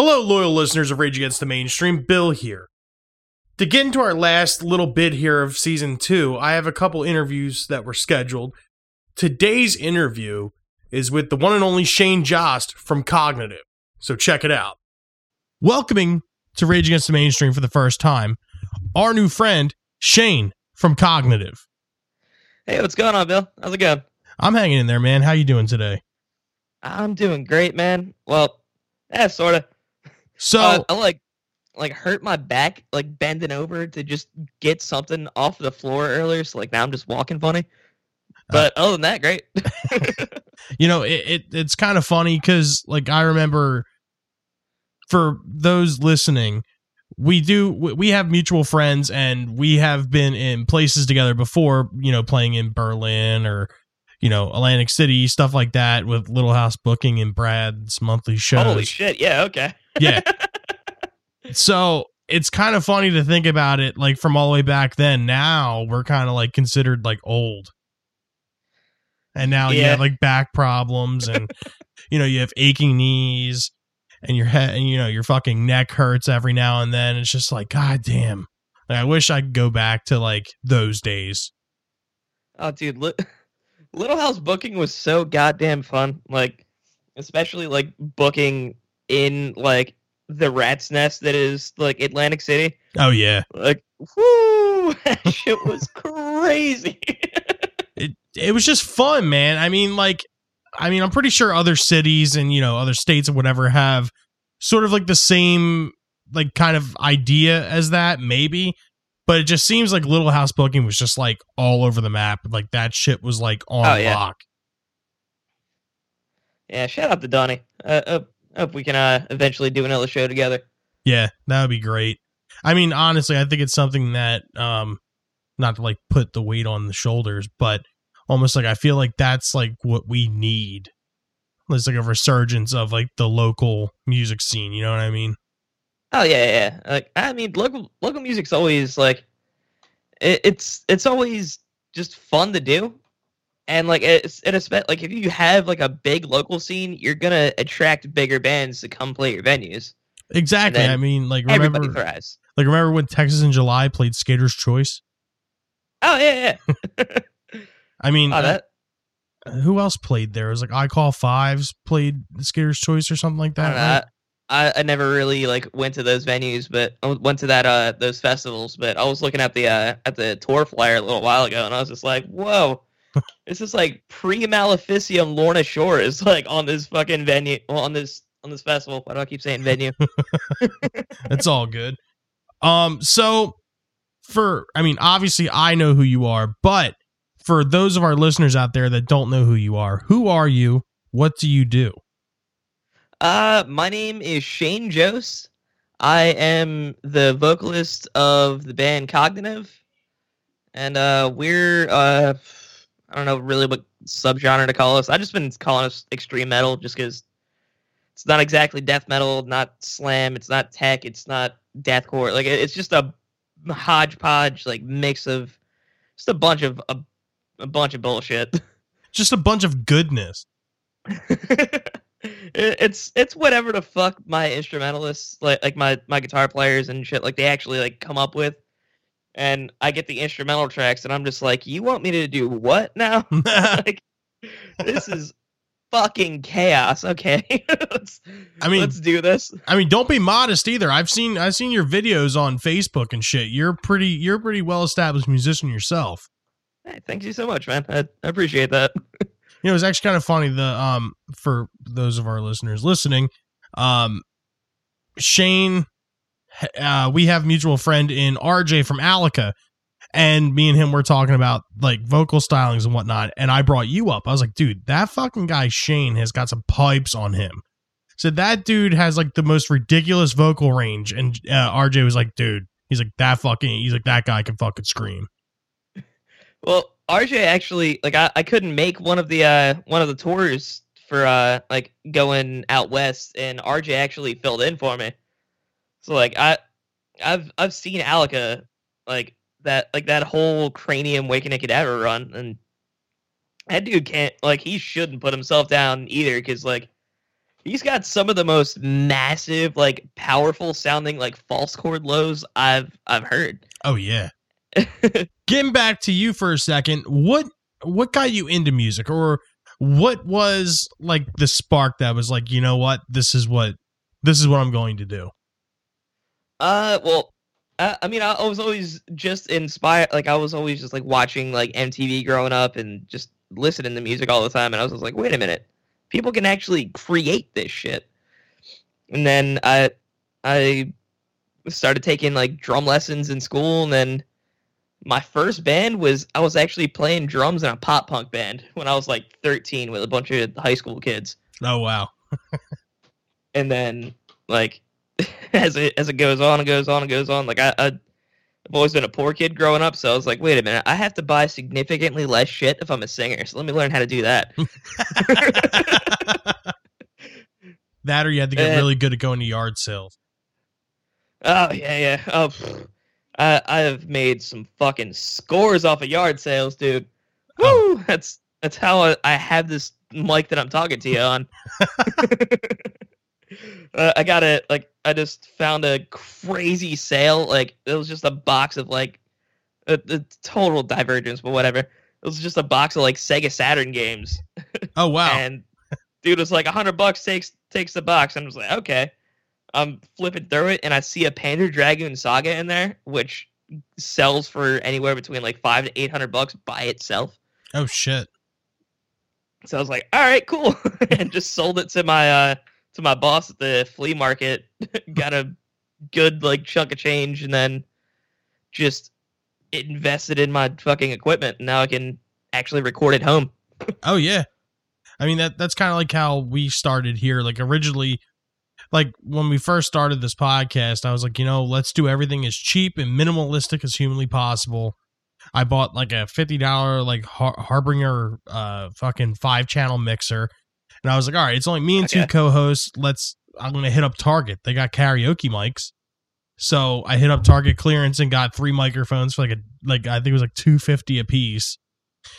Hello, loyal listeners of Rage Against the Mainstream, Bill here. To get into our last little bit here of Season 2, I have a couple interviews that were scheduled. Today's interview is with the one and only Shane Jost from Cognitive, so check it out. Welcoming to Rage Against the Mainstream for the first time, our new friend, Shane from Cognitive. Hey, what's going on, Bill? How's it going? I'm hanging in there, man. How you doing today? I'm doing great, man. Well, sort of. So I like hurt my back, like bending over to just get something off the floor earlier. So like now I'm just walking funny, but other than that, great. You know, it's kind of funny. Cause like, I remember for those listening, we have mutual friends and we have been in places together before, you know, playing in Berlin or, you know, Atlantic City, stuff like that with Little House Booking and Brad's monthly shows. Holy shit. Yeah. Okay. Yeah. So it's kind of funny to think about it, like from all the way back then. Now we're kind of like considered like old, and now you have like back problems, and you know you have aching knees, and your head, and you know your fucking neck hurts every now and then. It's just like, god damn, like, I wish I could go back to like those days. Oh, dude, Little House Booking was so goddamn fun. Like, especially like booking in like the rat's nest that is like Atlantic City. Oh yeah. Like, whoo, that shit was crazy. It was just fun, man. I mean, I'm pretty sure other cities and, you know, other states and whatever have sort of like the same, like kind of idea as that maybe, but it just seems like Little House Booking was just like all over the map. Like that shit was like on lock. Yeah. Shout out to Donnie. Hope we can eventually do another show together. Yeah, that would be great. I mean, honestly, I think it's something that, not to like put the weight on the shoulders, but almost like I feel like that's like what we need. It's like a resurgence of like the local music scene. You know what I mean? Oh yeah, yeah. Like, I mean, local music's always like it's always just fun to do. And like it's if you have like a big local scene, you're gonna attract bigger bands to come play your venues. Exactly. I mean, like remember when Texas in July played Skater's Choice? Oh yeah. I mean, who else played there? It was like I Call Fives played Skater's Choice or something like that. I never really like went to those venues, but I went to that those festivals. But I was looking at the tour flyer a little while ago, and I was just like, whoa. This is like pre-Maleficium Lorna Shore is like on this fucking venue, on this festival. Why do I keep saying venue? It's all good. So obviously I know who you are, but for those of our listeners out there that don't know who are you? What do you do? My name is Shane Jost. I am the vocalist of the band Cognitive, and we're I don't know really what subgenre to call us. I've just been calling us extreme metal just because it's not exactly death metal, not slam, it's not tech, it's not deathcore. Like it's just a hodgepodge, like mix of just a bunch of bullshit. Just a bunch of goodness. it's whatever the fuck my instrumentalists, like my guitar players and shit, like they actually like come up with. And I get the instrumental tracks, and I'm just like, you want me to do what now? Like, this is fucking chaos. Okay, let's do this. I mean, don't be modest either. I've seen your videos on Facebook and shit. You're a pretty well established musician yourself. Hey, thank you so much, man. I appreciate that. You know, it's actually kind of funny. The for those of our listeners listening, Shane. We have mutual friend in RJ from Alica, and me and him were talking about like vocal stylings and whatnot. And I brought you up. I was like, dude, that fucking guy Shane has got some pipes on him. So that dude has like the most ridiculous vocal range. And RJ was like, dude, he's like that guy can fucking scream. Well, RJ actually like I couldn't make one of the tours for like going out west, and RJ actually filled in for me. So like I've seen Alica like that whole Cranium Waking a Cadaver run, and that dude can't, like he shouldn't put himself down either, because like he's got some of the most massive, like, powerful sounding, like, false chord lows I've heard. Oh yeah. Getting back to you for a second, what got you into music, or what was like the spark that was like, you know what, this is what I'm going to do? I was always just inspired. Like, I was always just like watching like MTV growing up and just listening to music all the time. And I was just like, wait a minute, people can actually create this shit. And then I started taking like drum lessons in school. And then my first band I was actually playing drums in a pop punk band when I was like 13 with a bunch of high school kids. Oh, wow. And then like, as it goes on and goes on and goes on, like I've always been a poor kid growing up, so I was like, wait a minute, I have to buy significantly less shit if I'm a singer, so let me learn how to do that. That, or you had to get really good at going to yard sales. Oh, yeah. Oh, I've made some fucking scores off of yard sales, dude. Woo! Oh. That's how I have this mic that I'm talking to you on. I got it. Like, I just found a crazy sale. Like, it was just a box of like a total divergence, but whatever. It was just a box of like Sega Saturn games. Oh wow! And dude was like $100 takes the box, and I was like, okay. I'm flipping through it, and I see a Panzer Dragoon Saga in there, which sells for anywhere between like $500 to $800 by itself. Oh shit! So I was like, all right, cool, and just sold it to my. My boss at the flea market. Got a good like chunk of change, and then just invested in my fucking equipment, and now I can actually record at home. Oh yeah, I mean that's kind of like how we started here. Like originally, like when we first started this podcast, I was like, you know, let's do everything as cheap and minimalistic as humanly possible. I bought like a $50 like Harbinger fucking 5-channel mixer. And I was like, all right, it's only me and two co-hosts. I'm going to hit up Target. They got karaoke mics. So I hit up Target clearance and got 3 microphones for I think it was like $250 a piece.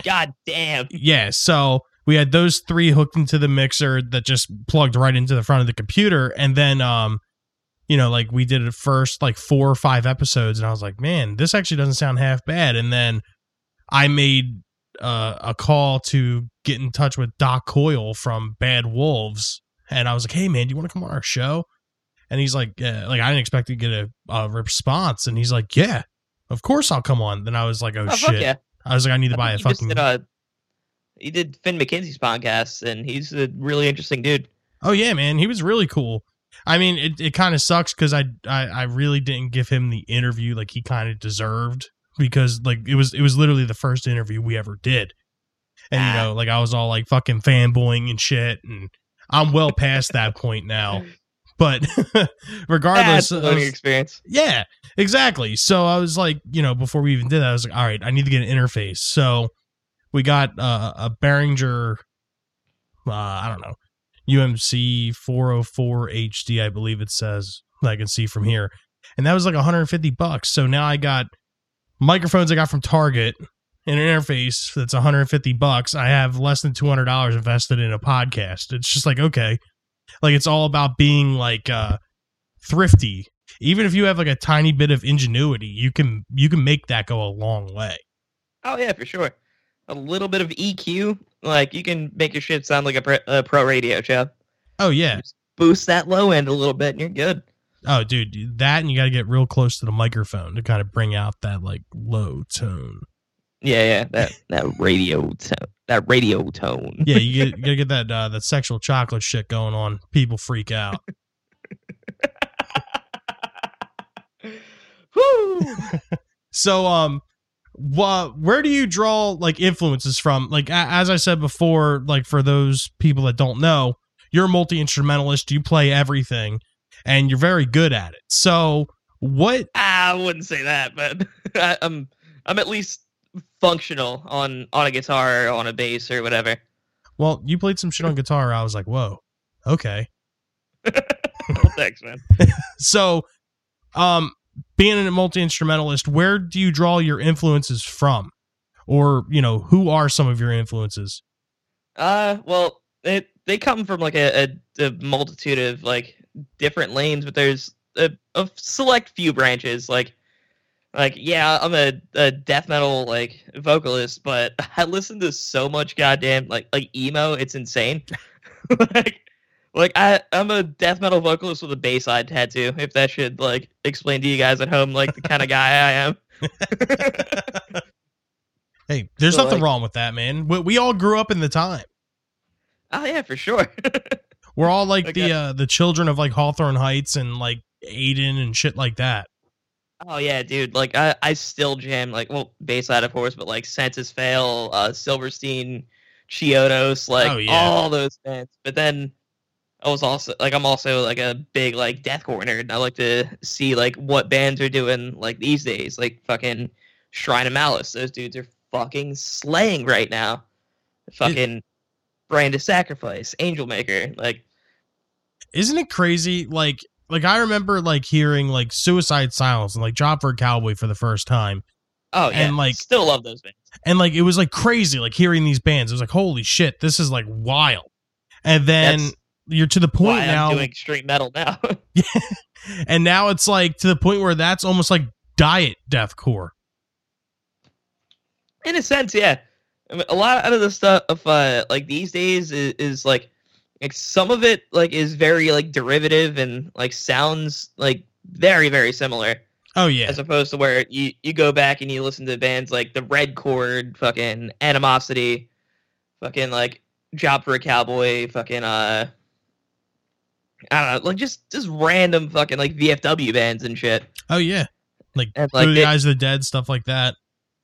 God damn. Yeah. So we had those 3 hooked into the mixer that just plugged right into the front of the computer. And then, you know, like we did it first, like 4 or 5 episodes. And I was like, man, this actually doesn't sound half bad. And then I made a call to get in touch with Doc Coyle from Bad Wolves, and I was like, hey man, do you want to come on our show? And he's like, yeah. Like, I didn't expect to get a response, and he's like, yeah, of course I'll come on. Then I was like, oh shit, yeah. I was like, I need to buy a fucking he did Finn McKenzie's podcast, and he's a really interesting dude. Oh yeah man, he was really cool. I mean, it kind of sucks because I really didn't give him the interview like he kind of deserved. Because like it was literally the first interview we ever did, and you know, like I was all like fucking fanboying and shit, and I'm well past that point now. But regardless, that's a learning experience. Yeah, exactly. So I was like, you know, before we even did that, I was like, all right, I need to get an interface. So we got a Behringer, I don't know, UMC 404 HD, I believe it says. I can see from here, and that was like $150. So now I got microphones I got from Target and an interface that's $150. I have less than $200 invested in a podcast. It's just like, okay, like it's all about being like thrifty. Even if you have like a tiny bit of ingenuity, you can make that go a long way. Oh yeah, for sure. A little bit of EQ, like you can make your shit sound like a pro radio show. Oh yeah, just boost that low end a little bit, and you're good. Oh, dude, that, and you got to get real close to the microphone to kind of bring out that like low tone. Yeah, that radio tone. Yeah, you gotta get that sexual chocolate shit going on. People freak out. Woo! So, where do you draw like influences from? Like, as I said before, like for those people that don't know, you're a multi-instrumentalist. You play everything. And you're very good at it. So what? I wouldn't say that, but I'm at least functional on a guitar or on a bass or whatever. Well, you played some shit on guitar. I was like, whoa, okay. Well, thanks, man. So, being a multi-instrumentalist, where do you draw your influences from? Or, you know, who are some of your influences? Well, they come from like a multitude of like different lanes, but there's a select few branches. Like yeah, I'm a death metal like vocalist, but I listen to so much goddamn like emo, it's insane. Like I'm a death metal vocalist with a bassline tattoo. If that should like explain to you guys at home, like the kind of guy I am. Hey, there's nothing wrong with that, man. We all grew up in the time. Oh yeah, for sure. We're all like the children of like Hawthorne Heights and like Aiden and shit like that. Oh yeah, dude. Like I still jam like bassline of course, but like Senses Fail, Silverstein, Chiodos, like all those bands. But then. I'm also a big like deathcore nerd, and I like to see like what bands are doing like these days, like fucking Shrine of Malice. Those dudes are fucking slaying right now. Fucking Brand of Sacrifice, Angel Maker, like. Isn't it crazy? Like I remember like hearing like Suicide Silence and like Job for a Cowboy for the first time. Oh yeah, and like still love those bands. And like it was like crazy, like hearing these bands. It was like holy shit, this is like wild. And then. You're to the point now. I'm doing straight metal now. Yeah. And now it's like to the point where that's almost like diet deathcore. In a sense, yeah. I mean, a lot of the stuff like these days is like some of it like is very like derivative and like sounds like very very similar. Oh yeah. As opposed to where you go back and you listen to bands like the Red Chord, fucking Animosity, fucking like Job for a Cowboy, fucking I don't know, like just random fucking like VFW bands and shit. Oh yeah, like Through the Eyes of the Dead, stuff like that.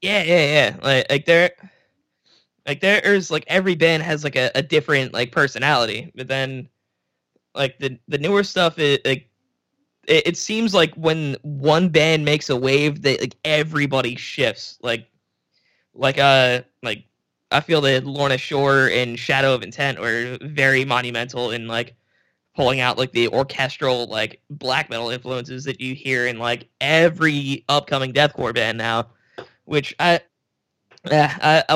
Yeah. Like there's like every band has like a different like personality, but then like the newer stuff, it seems like when one band makes a wave, they like everybody shifts. Like I feel that Lorna Shore and Shadow of Intent were very monumental in like. Pulling out like the orchestral like black metal influences that you hear in like every upcoming deathcore band now, which I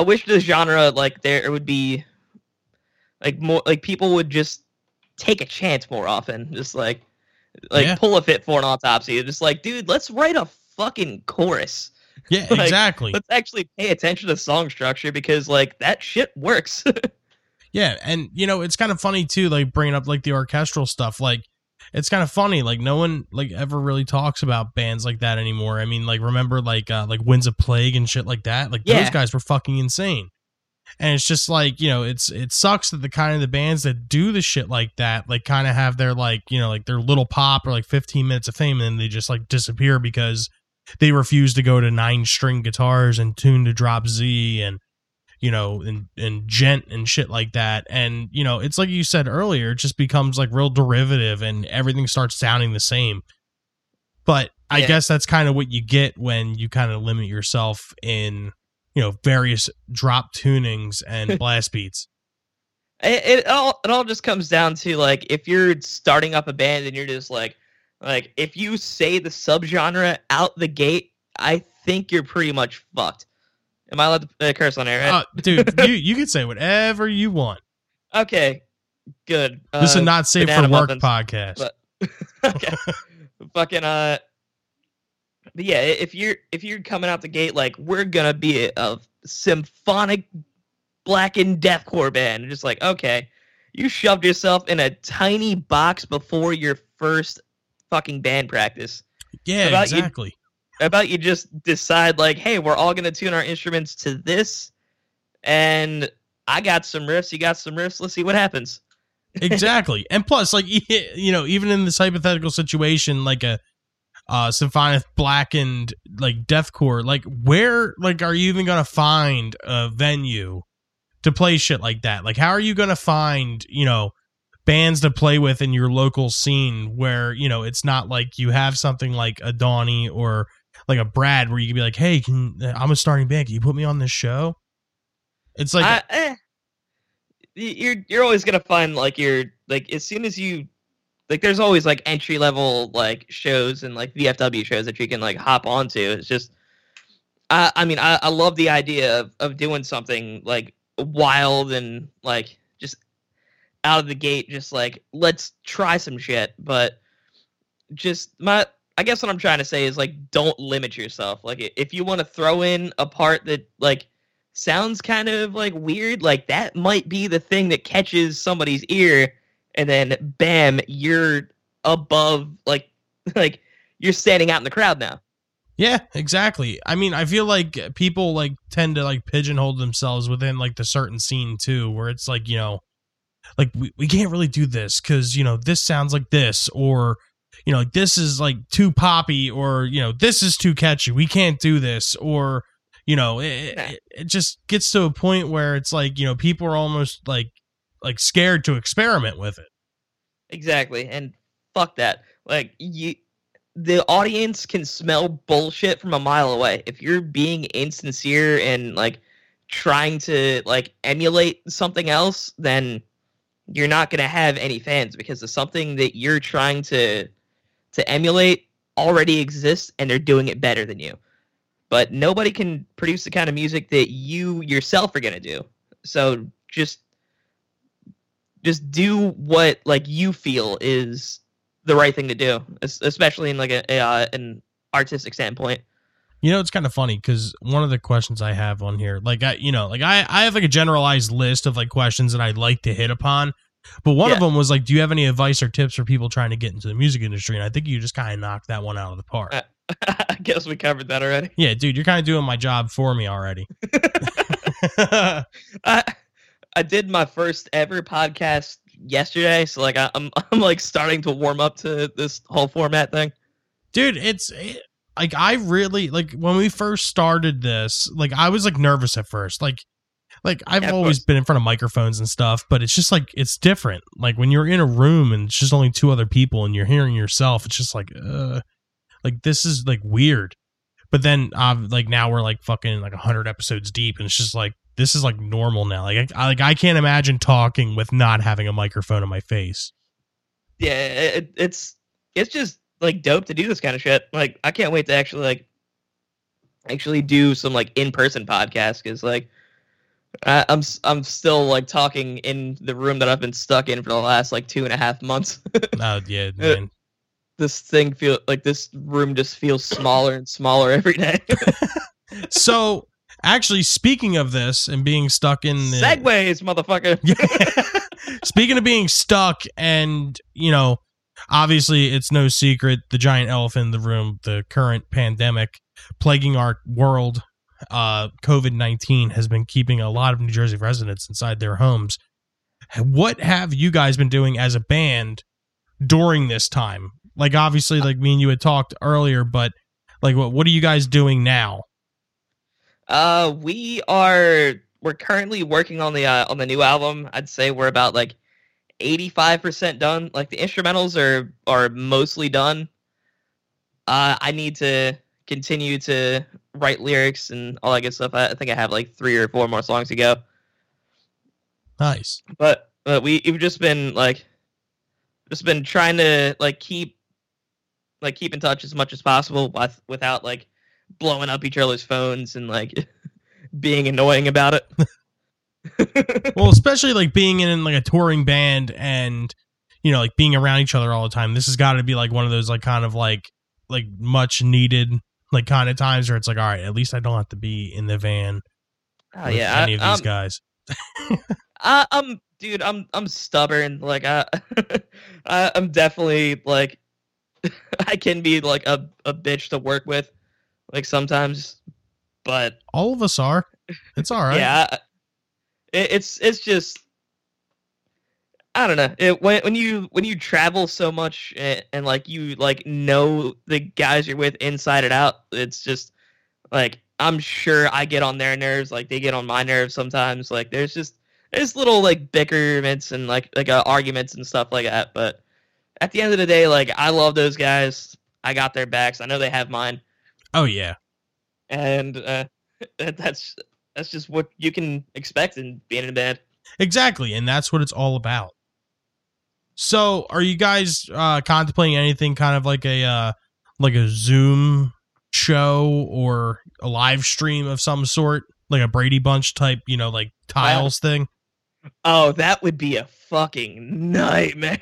wish this genre like there would be like more like people would just take a chance more often, just like yeah. Pull a Fit for an Autopsy, just like dude, let's write a fucking chorus. Yeah, like, exactly. Let's actually pay attention to song structure because like that shit works. Yeah, and you know it's kind of funny too, like bringing up like the orchestral stuff. Like, it's kind of funny, like no one like ever really talks about bands like that anymore. I mean, like remember like Winds of Plague and shit like that. Like those guys were fucking insane. And it's just like you know, it sucks that the kind of the bands that do the shit like that, like kind of have their like you know, like their little pop or like 15 minutes of fame, and then they just like disappear because they refuse to go to 9-string guitars and tune to drop Z and. You know, and gent and shit like that. And, you know, it's like you said earlier, it just becomes like real derivative and everything starts sounding the same. But I guess that's kind of what you get when you kind of limit yourself in, you know, various drop tunings and blast beats. It all just comes down to like, if you're starting up a band and you're just like if you say the subgenre out the gate, I think you're pretty much fucked. Am I allowed to curse on air, right? Dude, you can say whatever you want. Okay, good. This is not safe for work podcast. But, okay. Fucking, but yeah, if you're coming out the gate, like, we're gonna be a symphonic blackened deathcore band. Just like, okay, you shoved yourself in a tiny box before your first fucking band practice. Yeah, exactly. About you just decide like, hey, we're all going to tune our instruments to this. And I got some riffs. You got some riffs. Let's see what happens. Exactly. And plus like, you know, even in this hypothetical situation, like a symphonic blackened, like deathcore, like where, like, are you even going to find a venue to play shit like that? Like, how are you going to find, you know, bands to play with in your local scene where, you know, it's not like you have something like a Donnie or, like a Brad where you can be like, hey, I'm a starting band. Can you put me on this show? It's like, you're always going to find like you're like, as soon as you like, there's always like entry level, like shows and like VFW shows that you can like hop onto. It's just, I mean, I love the idea of doing something like wild and like just out of the gate, just like, let's try some shit. But just I guess what I'm trying to say is, like, don't limit yourself. Like, if you want to throw in a part that, like, sounds kind of, like, weird, like, that might be the thing that catches somebody's ear, and then, bam, you're above, like, you're standing out in the crowd now. Yeah, exactly. I mean, I feel like people, like, tend to, like, pigeonhole themselves within, like, the certain scene, too, where it's, like, you know, like, we can't really do this, because, you know, this sounds like this, or, you know, like, this is, like, too poppy, or, you know, this is too catchy, we can't do this, or, you know, it just gets to a point where it's, like, you know, people are almost, like scared to experiment with it. Exactly, and fuck that. Like, the audience can smell bullshit from a mile away. If you're being insincere and, like, trying to, like, emulate something else, then you're not going to have any fans, because it's something that you're trying to emulate already exists, and they're doing it better than you. But nobody can produce the kind of music that you yourself are going to do. So just do what, like, you feel is the right thing to do, especially in, like, an artistic standpoint. You know, it's kind of funny, because one of the questions I have on here, like, I have, like, a generalized list of, like, questions that I'd like to hit upon. But one of them was, like, do you have any advice or tips for people trying to get into the music industry? And I think you just kind of knocked that one out of the park. I guess we covered that already. Yeah, dude, you're kind of doing my job for me already. I did my first ever podcast yesterday, so, like, I'm like starting to warm up to this whole format thing. Dude, like, I really, like, when we first started this, like, I was, like, nervous at first. Like I've always been in front of microphones and stuff, but it's just, like, it's different. Like, when you're in a room and it's just only two other people and you're hearing yourself, it's just like, like, this is, like, weird. But then, like, now we're, like, fucking, like, 100 episodes deep, and it's just like, this is, like, normal now. Like, I can't imagine talking with not having a microphone in my face. Yeah, it's just, like, dope to do this kind of shit. Like, I can't wait to actually do some, like, in-person podcast, because, like, I'm still, like, talking in the room that I've been stuck in for the last, like, 2.5 months. Oh, yeah, man. This room just feels smaller and smaller every day. So, actually, speaking of this and being stuck in the segways, motherfucker. Yeah. Speaking of being stuck, and, you know, obviously, it's no secret, the giant elephant in the room, the current pandemic plaguing our world, COVID-19 has been keeping a lot of New Jersey residents inside their homes. What have you guys been doing as a band during this time? Like, obviously, like, me and you had talked earlier, but, like, what are you guys doing now? We're currently working on the new album. I'd say we're about, like, 85% done. Like, the instrumentals are mostly done. I need to continue to write lyrics and all that good stuff. I think I have, like, 3 or 4 more songs to go. Nice. But we've just been trying to, like, keep in touch as much as possible without, like, blowing up each other's phones and, like, being annoying about it. Well, especially, like, being in, like, a touring band and, you know, like, being around each other all the time. This has got to be, like, one of those, like, kind of, like much needed, like, kind of times where it's like, all right, at least I don't have to be in the van with any of these guys. Dude, I'm stubborn. Like, I'm definitely, like, I can be, like, a bitch to work with, like, sometimes, but all of us are. It's all right. Yeah. It's just, I don't know. When you travel so much and like, you, like, know the guys you're with inside and out, it's just like, I'm sure I get on their nerves, like they get on my nerves sometimes. Like, there's little, like, bickerments and like arguments and stuff like that. But at the end of the day, like, I love those guys. I got their backs. I know they have mine. Oh yeah. And that's just what you can expect in being in a band. Exactly, and that's what it's all about. So, are you guys contemplating anything kind of like a Zoom show or a live stream of some sort, like a Brady Bunch type, you know, like tiles thing? Oh, that would be a fucking nightmare.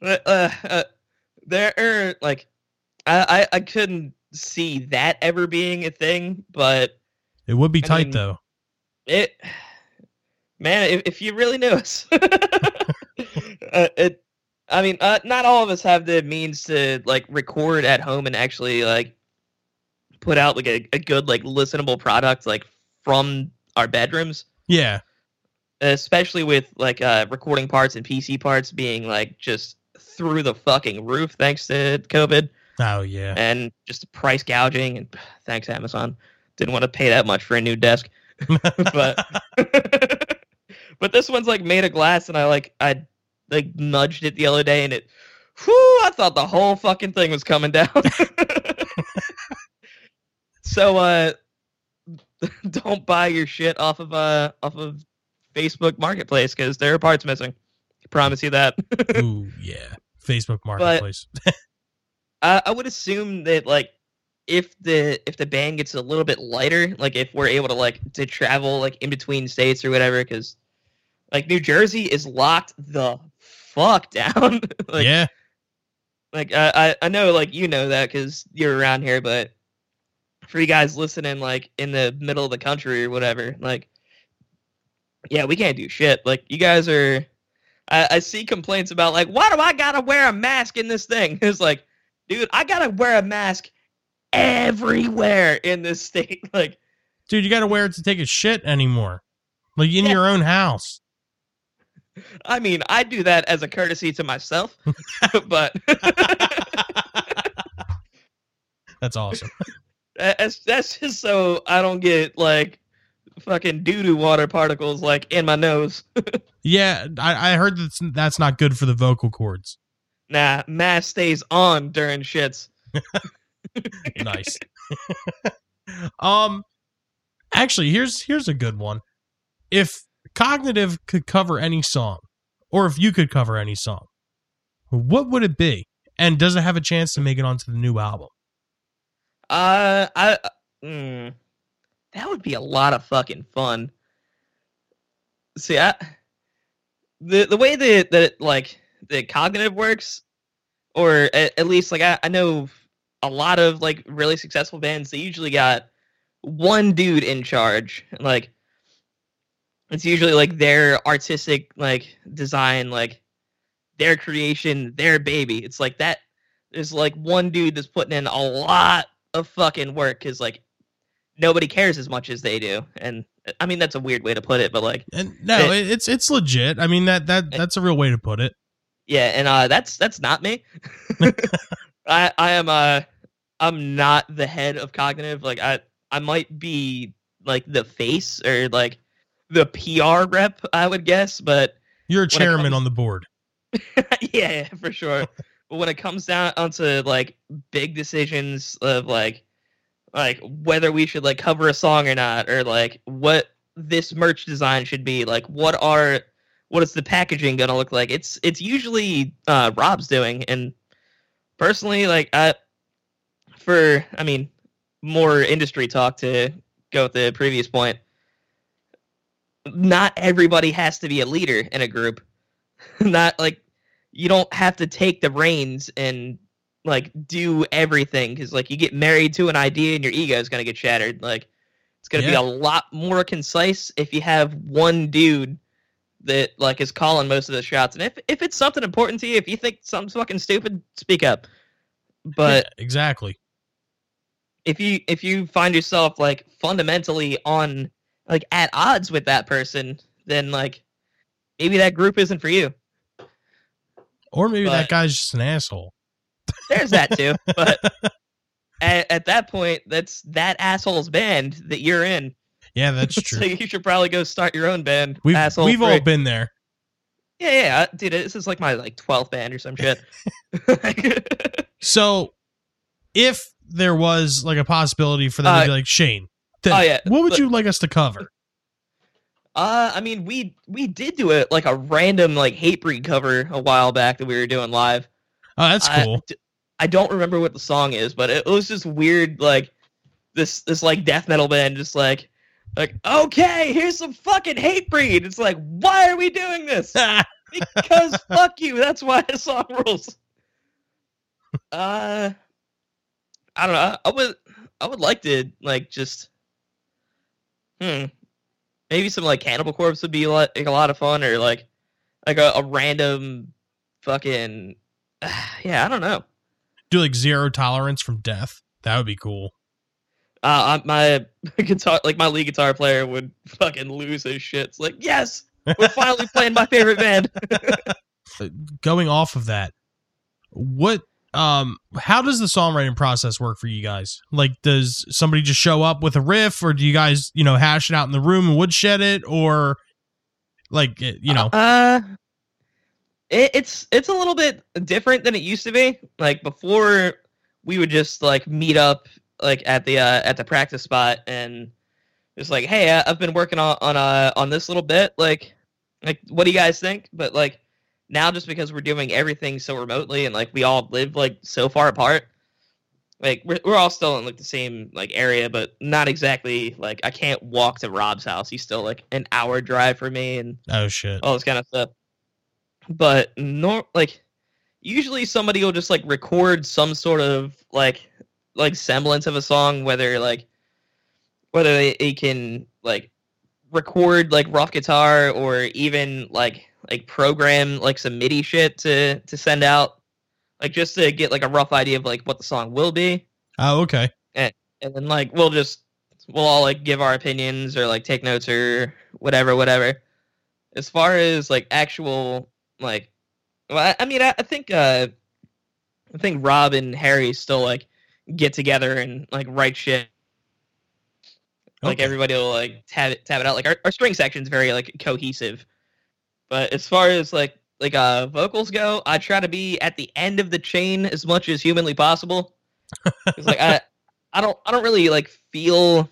There are, like, I couldn't see that ever being a thing, but it would be tight, though. It, man, if you really knew us. Not all of us have the means to, like, record at home and actually, like, put out, like, a good, like, listenable product, like, from our bedrooms. Yeah. Especially with, like, recording parts and PC parts being, like, just through the fucking roof thanks to COVID. Oh, yeah. And just price gouging, and thanks, Amazon. Didn't want to pay that much for a new desk. But this one's, like, made of glass, and I nudged it the other day, and it, whew, I thought the whole fucking thing was coming down. So, don't buy your shit off of Facebook Marketplace, because there are parts missing. I promise you that. Ooh, yeah. Facebook Marketplace. But, I would assume that, like, if the band gets a little bit lighter, like, if we're able to, like, to travel, like, in between states or whatever, because, like, New Jersey is locked the fuck down. Like, yeah. Like, I know, like, you know that because you're around here, but for you guys listening, like, in the middle of the country or whatever, like, yeah, we can't do shit. Like, you guys are... I see complaints about, like, why do I gotta wear a mask in this thing? It's like, dude, I gotta wear a mask everywhere in this state. Like, dude, you gotta wear it to take a shit anymore. Like, in your own house. I mean, I do that as a courtesy to myself, but that's awesome. That's just so I don't get, like, fucking doo-doo water particles, like, in my nose. Yeah, I heard that's not good for the vocal cords. Nah, mask stays on during shits. Nice. Actually, here's a good one. If Cognitive could cover any song, or if you could cover any song, what would it be? And does it have a chance to make it onto the new album? That would be a lot of fucking fun. See, the way that like the Cognitive works, or at least, like, I know a lot of, like, really successful bands, they usually got one dude in charge, like. It's usually, like, their artistic, like, design, like, their creation, their baby. It's like that. There's, like, one dude that's putting in a lot of fucking work because, like, nobody cares as much as they do. And I mean, that's a weird way to put it, but, like, and no, it's legit. I mean, that's a real way to put it. Yeah, and that's not me. I'm not the head of Cognitive. Like, I might be, like, the face, or, like, the PR rep, I would guess, but you're a chairman on the board. Yeah, for sure. But when it comes down onto, like, big decisions of, like whether we should, like, cover a song or not, or, like, what this merch design should be, like, what is the packaging gonna look like? It's usually Rob's doing, and personally, like, more industry talk to go with the previous point. Not everybody has to be a leader in a group. Not, like, you don't have to take the reins and, like, do everything, because, like, you get married to an idea and your ego is going to get shattered. Like, it's going to be a lot more concise if you have one dude that, like, is calling most of the shots. And if it's something important to you, if you think something's fucking stupid, speak up. But yeah, exactly. If you find yourself, like, fundamentally on, like, at odds with that person, then, like, maybe that group isn't for you. Or maybe that guy's just an asshole. There's that too. But at that point, that's that asshole's band that you're in. Yeah, that's true. So you should probably go start your own band. We've all been there. Yeah, dude, this is, like, my, like, 12th band or some shit. So if there was, like, a possibility for them to be like, Shane, what would you like us to cover? I mean, we did do it, like, a random, like, Hatebreed cover a while back that we were doing live. Oh, that's cool. I don't remember what the song is, but it was just weird, like, this like death metal band just, like, Like, okay, here's some fucking Hatebreed. It's like, why are we doing this? Because fuck you. That's why the song rules. I don't know. I would like to, like, just, maybe some, like, Cannibal Corpse would be a lot of fun, or like a random fucking, yeah, I don't know. Do like Zero Tolerance from Death. That would be cool. My guitar, like my lead guitar player would fucking lose his shit. It's like, yes, we're finally playing my favorite band. Going off of that, what, how does the songwriting process work for you guys? Like, does somebody just show up with a riff, or do you guys, you know, hash it out in the room and woodshed it, or like, you know, it's a little bit different than it used to be. Like before, we would just like meet up like at the practice spot, and it's like, hey, I've been working on this little bit, like what do you guys think? But like now, just because we're doing everything so remotely, and like we all live like so far apart, like we're all still in like the same like area, but not exactly. Like I can't walk to Rob's house; he's still like an hour drive from me, and oh shit, all this kind of stuff. But like usually somebody will just like record some sort of like semblance of a song, whether they can like record like rough guitar, or even like program like some MIDI shit to send out, like just to get like a rough idea of like what the song will be. Oh, okay. And then like we'll all like give our opinions or like take notes or whatever. As far as like actual like, well, I mean, I think Rob and Harry still like get together and like write shit. Okay. Like everybody will like tab it out. Like our string section's very like cohesive. But as far as like vocals go, I try to be at the end of the chain as much as humanly possible. It's like I don't really like feel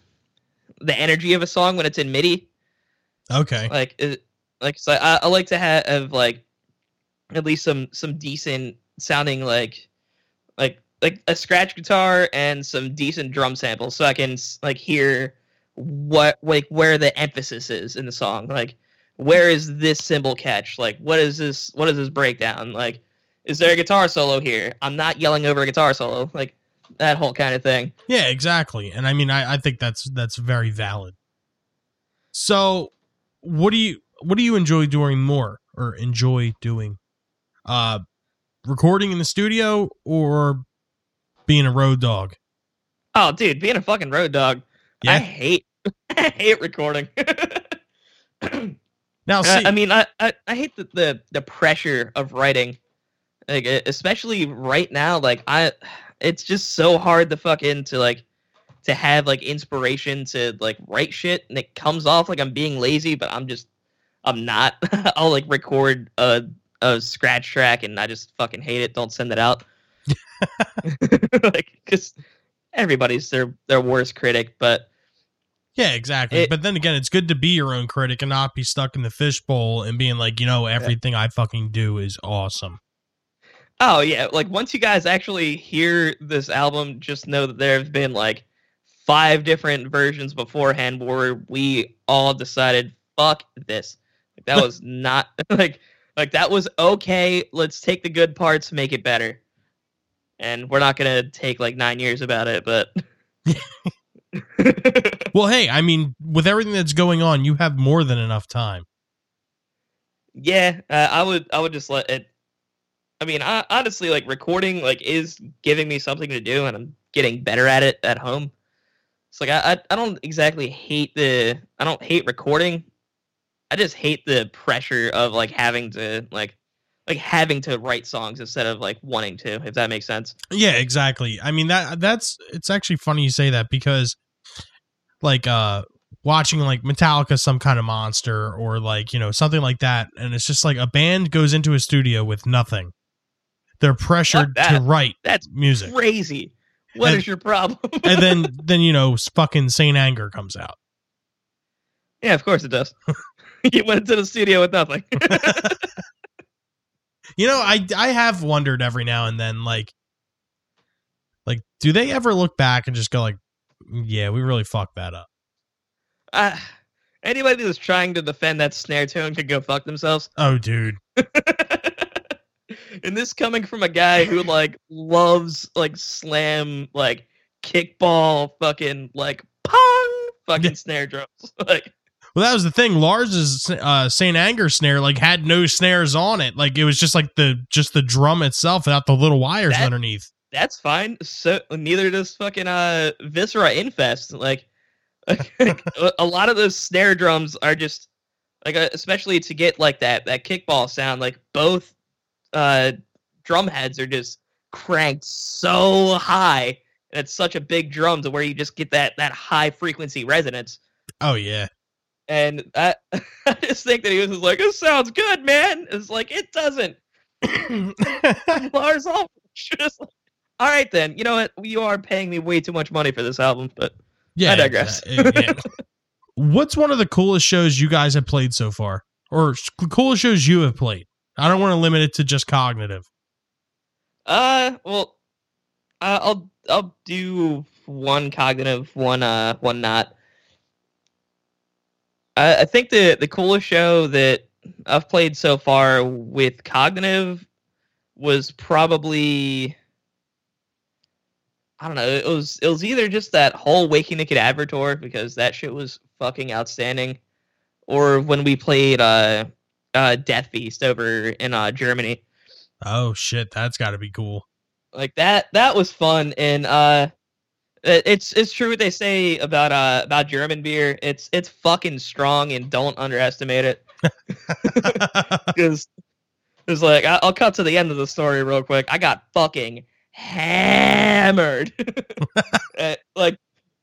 the energy of a song when it's in MIDI. Okay. I like to have like at least some decent sounding like a scratch guitar and some decent drum samples, so I can like hear what like where the emphasis is in the song. Like, where is this cymbal catch? Like, what is this breakdown? Like, is there a guitar solo here? I'm not yelling over a guitar solo. Like, that whole kind of thing. Yeah, exactly. And I mean, I think that's very valid. So what do you enjoy doing? Recording in the studio or being a road dog? Oh, dude, being a fucking road dog. Yeah. I hate recording. Now, see, I mean, I hate the pressure of writing, like especially right now. Like it's just so hard to fucking to have like inspiration to like write shit, and it comes off like I'm being lazy, but I'm not. I'll like record a scratch track, and I just fucking hate it. Don't send it out. Like, just everybody's their worst critic, but. Yeah, exactly. But then again, it's good to be your own critic and not be stuck in the fishbowl and being like, you know, everything I fucking do is awesome. Oh, yeah. Like, once you guys actually hear this album, just know that there have been, like, 5 different versions beforehand where we all decided, fuck this. Like, that was not... Like, that was okay. Let's take the good parts, make it better. And we're not going to take, like, 9 years about it, but... Well, hey, I mean, with everything that's going on, you have more than enough time. Yeah, I would just let it. I mean, I honestly, like, recording like is giving me something to do, and I'm getting better at it at home. It's like I don't exactly hate I don't hate recording. I just hate the pressure of like having to like having to write songs instead of like wanting to, if that makes sense. Yeah, exactly. I mean, that's it's actually funny you say that, because like watching like Metallica, Some Kind of Monster, or like, you know, something like that. And it's just like a band goes into a studio with nothing. They're pressured to write that's music. Crazy. What is your problem? And then, you know, fucking Saint Anger comes out. Yeah, of course it does. You went into the studio with nothing. You know, I have wondered every now and then, like do they ever look back and just go like, yeah, we really fucked that up? Anybody that's trying to defend that snare tone can go fuck themselves. Oh, dude. And this coming from a guy who, like, loves, like, slam, like, kickball, fucking, like, pong, fucking snare drums. Like, well, that was the thing. Lars's Saint Anger snare, like, had no snares on it. Like, it was just, like, the drum itself without the little wires underneath. That's fine. So neither does fucking Viscera Infest. Like a lot of those snare drums are just like, especially to get like that kickball sound. Like both drum heads are just cranked so high, and it's such a big drum to where you just get that high frequency resonance. Oh yeah. And I just think that he was just like, "It sounds good, man." It's like it doesn't. Lars Ulrich just. Like, all right, then. You know what? You are paying me way too much money for this album, but yeah, I digress. Yeah. What's one of the coolest shows you guys have played so far? Or coolest shows you have played? I don't want to limit it to just Cognitive. Well, I'll do one Cognitive, one not. I think the coolest show that I've played so far with Cognitive was probably... I don't know. It was either just that whole Waking the Cadaver because that shit was fucking outstanding, or when we played Death Feast over in Germany. Oh shit, that's got to be cool. Like that was fun, and it's true what they say about German beer. It's fucking strong, and don't underestimate it. Because it's like I'll cut to the end of the story real quick. I got fucking hammered. Like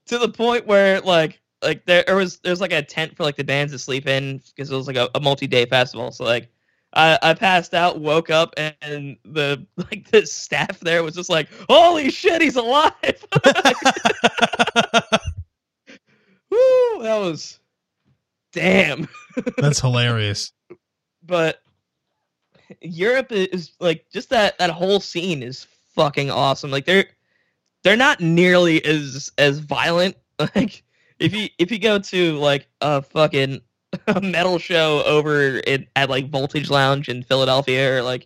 to the point where like there's like a tent for like the bands to sleep in because it was like a multi-day festival, so like I passed out, woke up, and the like the staff there was just like, holy shit, he's alive. Woo, that was damn. That's hilarious. But Europe is like just that whole scene is fucking awesome. Like they're not nearly as violent. Like if you go to like a fucking metal show over at like Voltage Lounge in Philadelphia, or like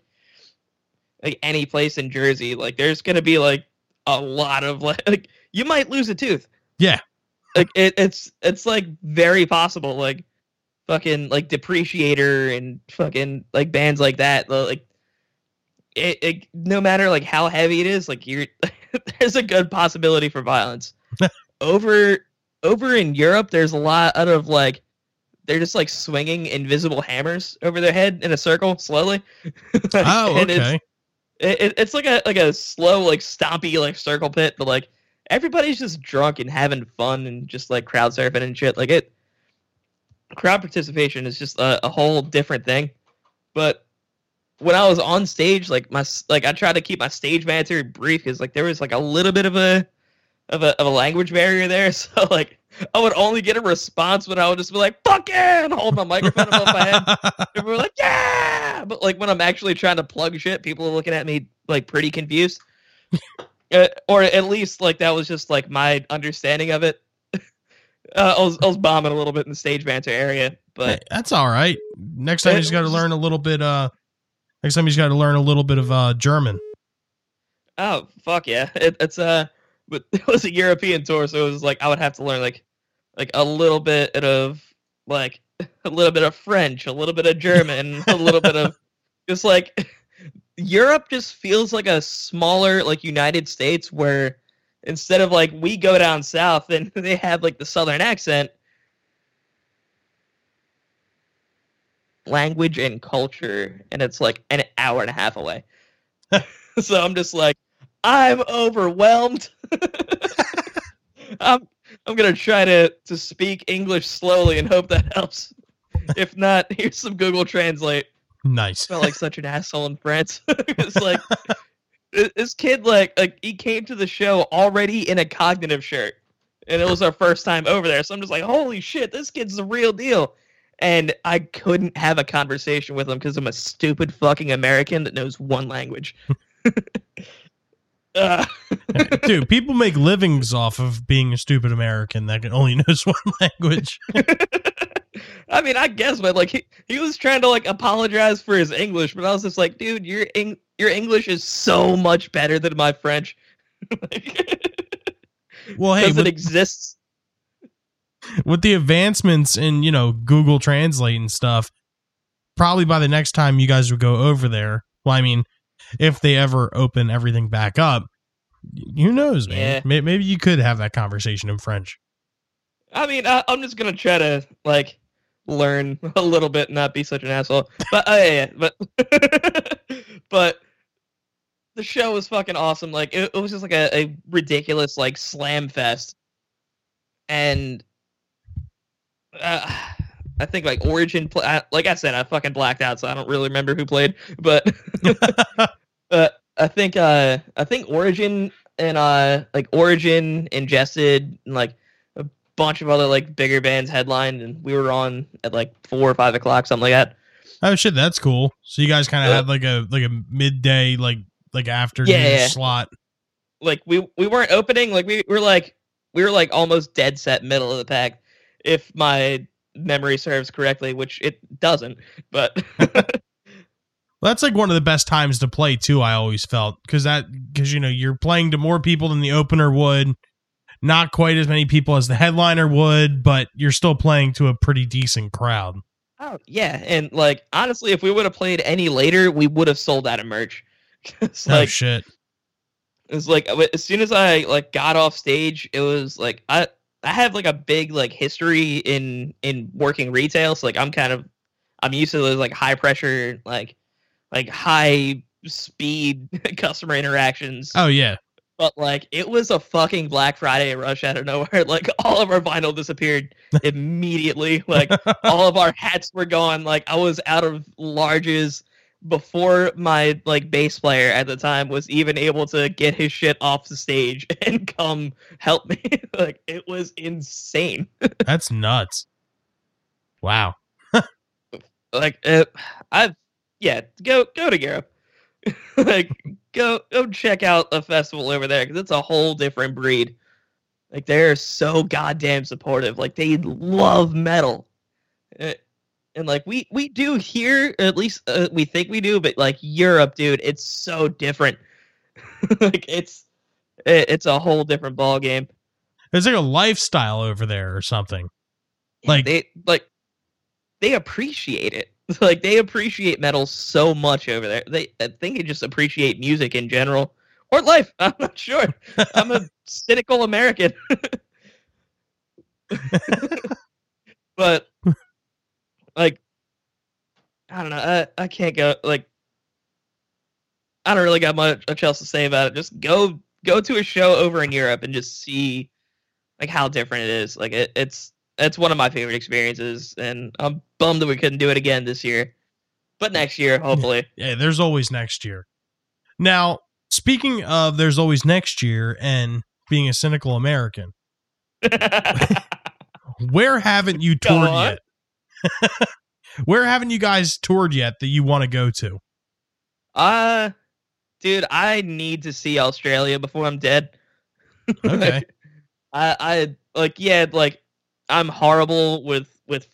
any place in Jersey, like there's gonna be like a lot of like you might lose a tooth. Yeah, like it's like very possible. Like fucking like Depreciator and fucking like bands like that, like It no matter like how heavy it is, like there's a good possibility for violence. over in Europe, there's a lot of like they're just like swinging invisible hammers over their head in a circle slowly. Like, oh, okay. It's like a slow like stompy like circle pit, but like everybody's just drunk and having fun and just like crowd surfing and shit. Like it, crowd participation is just a whole different thing, but. When I was on stage, like I tried to keep my stage banter brief because like there was like a little bit of a language barrier there, so like I would only get a response when I would just be like "fucking" hold my microphone above my head, and we were like "yeah," but like when I'm actually trying to plug shit, people are looking at me like pretty confused, or at least like that was just like my understanding of it. I was bombing a little bit in the stage banter area, but hey, that's all right. Next time you just got to learn a little bit. Next time he's got to learn a little bit of German. Oh fuck yeah! But it was a European tour, so it was like I would have to learn like a little bit of like a little bit of French, a little bit of German, a little bit of just like Europe just feels like a smaller like United States where instead of like we go down south and they have like the southern accent. Language and culture, and it's like an hour and a half away. So I'm just like, I'm overwhelmed. I'm gonna try to speak English slowly and hope that helps. If not, here's some Google Translate. Nice. I felt like such an asshole in France. It's like this kid like he came to the show already in a Cognitive shirt, and it was our first time over there. So I'm just like, holy shit, this kid's the real deal. And I couldn't have a conversation with him because I'm a stupid fucking American that knows one language. Dude, people make livings off of being a stupid American that can only knows one language. I mean, I guess, but like he was trying to like apologize for his English, but I was just like, dude, your English is so much better than my French. Well, hey, it exists with the advancements in, you know, Google Translate and stuff. Probably by the next time you guys would go over there. Well, I mean, if they ever open everything back up, who knows, man? Yeah. Maybe you could have that conversation in French. I mean, I'm just gonna try to like learn a little bit, and not be such an asshole. But but the show was fucking awesome. Like it was just like a ridiculous like slam fest, and I think like Origin. Like I said, I fucking blacked out, so I don't really remember who played. But I think Origin and like Origin, Ingested, and like a bunch of other like bigger bands headlined, and we were on at like 4 or 5 o'clock, something like that. Oh shit, that's cool. So you guys kind of had like a midday like afternoon slot. Like we weren't opening. Like we were like almost dead set middle of the pack. If my memory serves correctly, which it doesn't, but well, that's like one of the best times to play too. I always felt because you know, you're playing to more people than the opener would, not quite as many people as the headliner would, but you're still playing to a pretty decent crowd. Oh yeah. And like, honestly, if we would have played any later, we would have sold out of merch. It's like, oh shit. It's like, as soon as I like got off stage, it was like, I have like a big like history in working retail, so like I'm used to those like high pressure like high speed customer interactions. Oh yeah, but like it was a fucking Black Friday rush out of nowhere. Like all of our vinyl disappeared immediately. Like all of our hats were gone. Like I was out of larges before my like bass player at the time was even able to get his shit off the stage and come help me. Like it was insane. That's nuts. Wow. Like go to Europe. Like go check out a festival over there, because it's a whole different breed. Like they're so goddamn supportive. Like they love metal. And like we do here, at least we think we do, but like Europe, dude, it's so different. Like it's a whole different ball game. It's like a lifestyle over there or something. Yeah, like they appreciate it. Like they appreciate metal so much over there. I think they just appreciate music in general or life. I'm not sure. I'm a cynical American. But like, I don't know. I can't go. Like, I don't really got much else to say about it. Just go to a show over in Europe and just see like how different it is. Like it's one of my favorite experiences, and I'm bummed that we couldn't do it again this year, but next year, hopefully. Yeah, there's always next year. Now, speaking of there's always next year and being a cynical American, where haven't you toured yet? Where haven't you guys toured yet that you want to go to? Dude, I need to see Australia before I'm dead. Okay. Like, I'm horrible with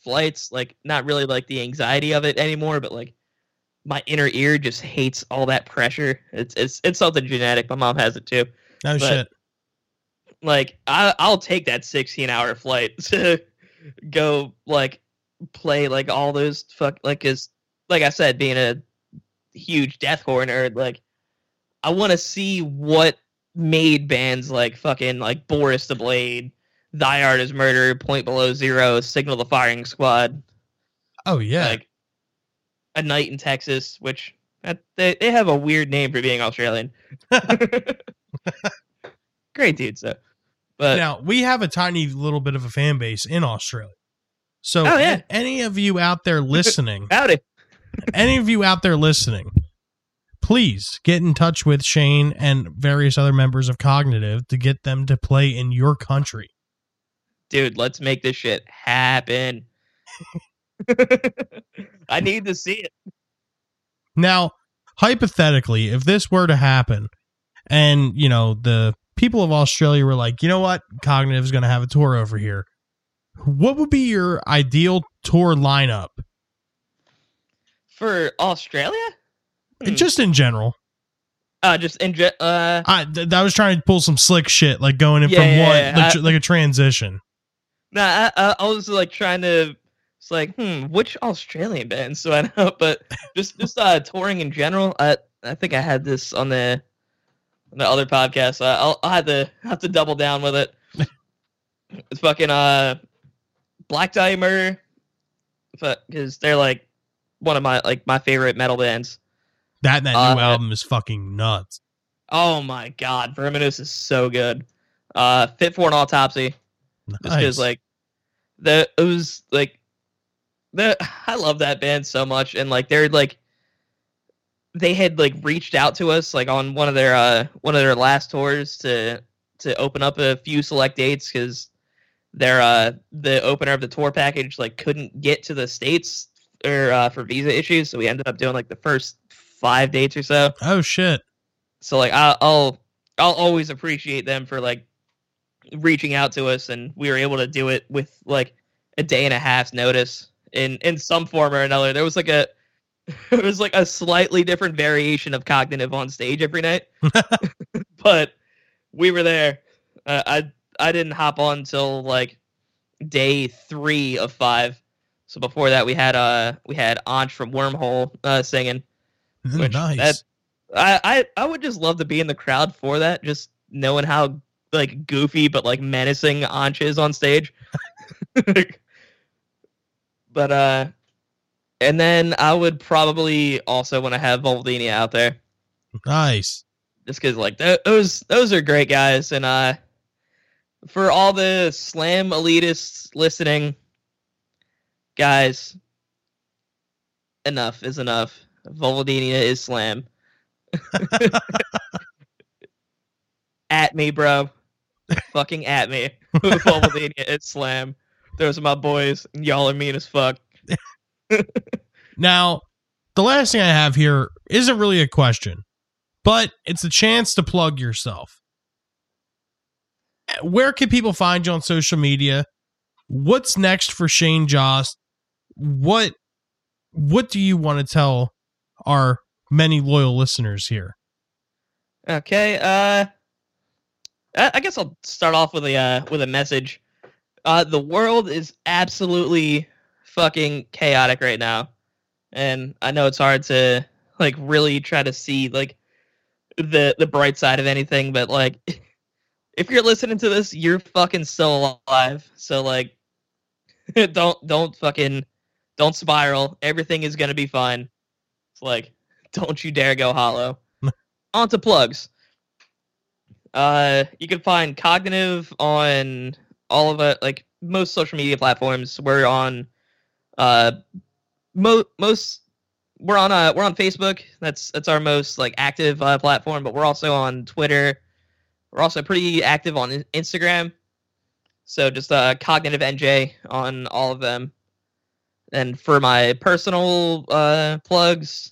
flights. Like, not really like the anxiety of it anymore, but like my inner ear just hates all that pressure. It's something genetic. My mom has it too. Oh, shit. Like I'll take that 16-hour flight to go like play like all those like I said, being a huge deathcore nerd, like I want to see what made bands like fucking like Boris the Blade, Thy Art Is Murder, Point Below Zero, Signal the Firing Squad. Oh yeah, like A Night in Texas, which they have a weird name for being Australian. Great dudes though. But now we have a tiny little bit of a fan base in Australia. So any of you out there listening, please get in touch with Shane and various other members of Cognitive to get them to play in your country. Dude, let's make this shit happen. I need to see it. Now, hypothetically, if this were to happen and, you know, the people of Australia were like, you know what? Cognitive is going to have a tour over here. What would be your ideal tour lineup? For Australia? Just in general. I was trying to pull some slick shit, like going in a transition. Nah, I was like trying to, it's like, which Australian band? So I know, but just touring in general. I think I had this on the other podcast. I'll have to double down with it. It's fucking Black Dahlia Murder, because they're like one of my favorite metal bands. That new album is fucking nuts. Oh my god, Verminous is so good. Fit for an Autopsy. Nice. Just because I love that band so much, and like they're like they had like reached out to us like on one of their last tours to open up a few select dates because their the opener of the tour package like couldn't get to the States or for visa issues, so we ended up doing like the first 5 dates or so. Oh shit! So like I'll always appreciate them for like reaching out to us, and we were able to do it with like a day and a half's notice in some form or another. There was like a slightly different variation of Cognitive on stage every night, but we were there. I didn't hop on until like day 3 of 5. So before that we had Anj from Wormhole singing. Which nice. I would just love to be in the crowd for that, just knowing how like goofy but like menacing Anj is on stage. But and then I would probably also want to have Volvodinia out there. Nice. Just because like those are great guys, and for all the slam elitists listening, guys, enough is enough. Volvodinia is slam. At me, bro. Fucking at me. Volvodinia is slam. Those are my boys. And y'all are mean as fuck. Now, the last thing I have here isn't really a question, but it's a chance to plug yourself. Where can people find you on social media? What's next for Shane Jost? What do you want to tell our many loyal listeners here? Okay, I guess I'll start off with a message. The world is absolutely fucking chaotic right now, and I know it's hard to like really try to see like the bright side of anything, but like if you're listening to this, you're fucking still alive. So like don't spiral. Everything is gonna be fine. It's like, don't you dare go hollow. On to plugs. You can find Cognitive on all of it, like most social media platforms. We're on we're on Facebook. That's our most like active platform, but we're also on Twitter. We're also pretty active on Instagram. So just Cognitive NJ on all of them. And for my personal plugs,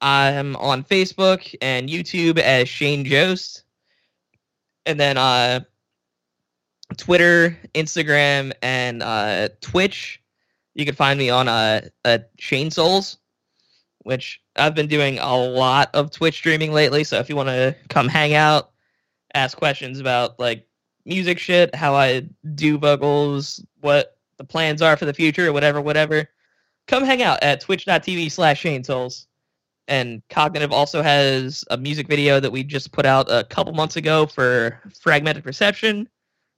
I'm on Facebook and YouTube as Shane Jost. And then Twitter, Instagram, and Twitch. You can find me on Shane Souls, which I've been doing a lot of Twitch streaming lately. So if you want to come hang out, ask questions about like music shit, how I do vocals, what the plans are for the future, whatever. Come hang out at twitch.tv/ShaneSouls. And Cognitive also has a music video that we just put out a couple months ago for Fragmented Perception.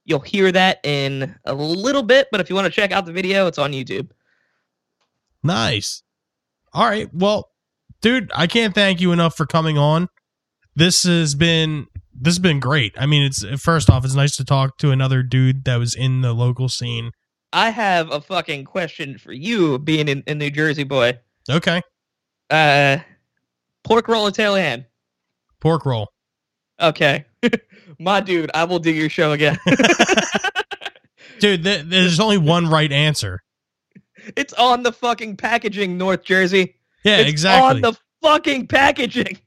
You'll hear that in a little bit, but if you want to check out the video, it's on YouTube. Nice. All right. Well, dude, I can't thank you enough for coming on. This has been great. I mean, it's first off, it's nice to talk to another dude that was in the local scene. I have a fucking question for you, being a New Jersey boy. Okay. Pork roll or tail hand? Pork roll. Okay. My dude, I will do your show again. Dude, there's only one right answer. It's on the fucking packaging, North Jersey. Yeah, it's exactly. It's on the fucking packaging.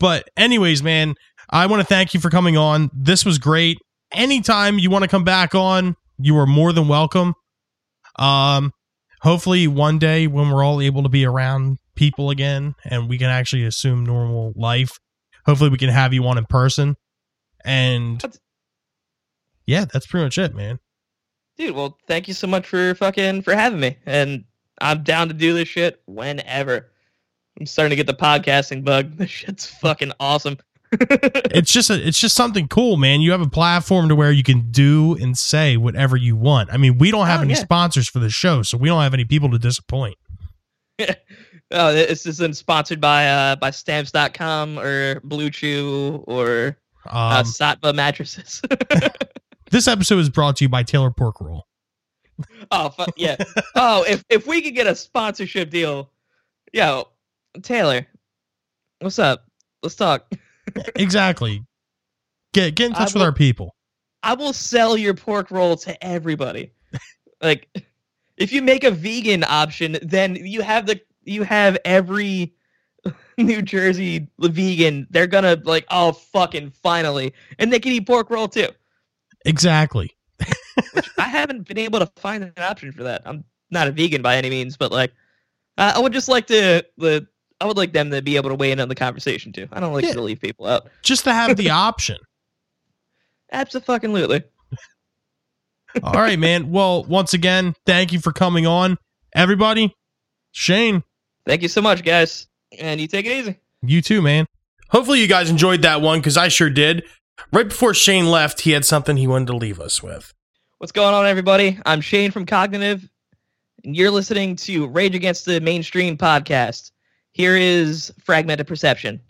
But anyways, man, I want to thank you for coming on. This was great. Anytime you want to come back on, you are more than welcome. Hopefully one day when we're all able to be around people again and we can actually assume normal life, hopefully we can have you on in person. And yeah, that's pretty much it, man. Dude, well, thank you so much for having me. And I'm down to do this shit whenever. I'm starting to get the podcasting bug. This shit's fucking awesome. It's just something cool, man. You have a platform to where you can do and say whatever you want. I mean, we don't have any sponsors for the show, so we don't have any people to disappoint. Oh, this isn't sponsored by Stamps.com or Blue Chew or Satva mattresses. This episode is brought to you by Taylor Pork Roll. Oh, yeah. Oh, if we could get a sponsorship deal. Yo, Taylor, what's up? Let's talk. Exactly. Get in touch with our people. I will sell your pork roll to everybody. Like, if you make a vegan option, then you have every New Jersey vegan. They're gonna like, oh, fucking finally, and they can eat pork roll too. Exactly. Which I haven't been able to find an option for that. I'm not a vegan by any means, but like, I would just like I would like them to be able to weigh in on the conversation too. I don't like to leave people out. Just to have the option. Absolutely. All right, man. Well, once again, thank you for coming on, everybody. Shane, thank you so much, guys. And you take it easy. You too, man. Hopefully you guys enjoyed that one, because I sure did. Right before Shane left, he had something he wanted to leave us with. What's going on, everybody? I'm Shane from Cognitive, and you're listening to Rage Against the Mainstream podcast. Here is Fragmented Perception.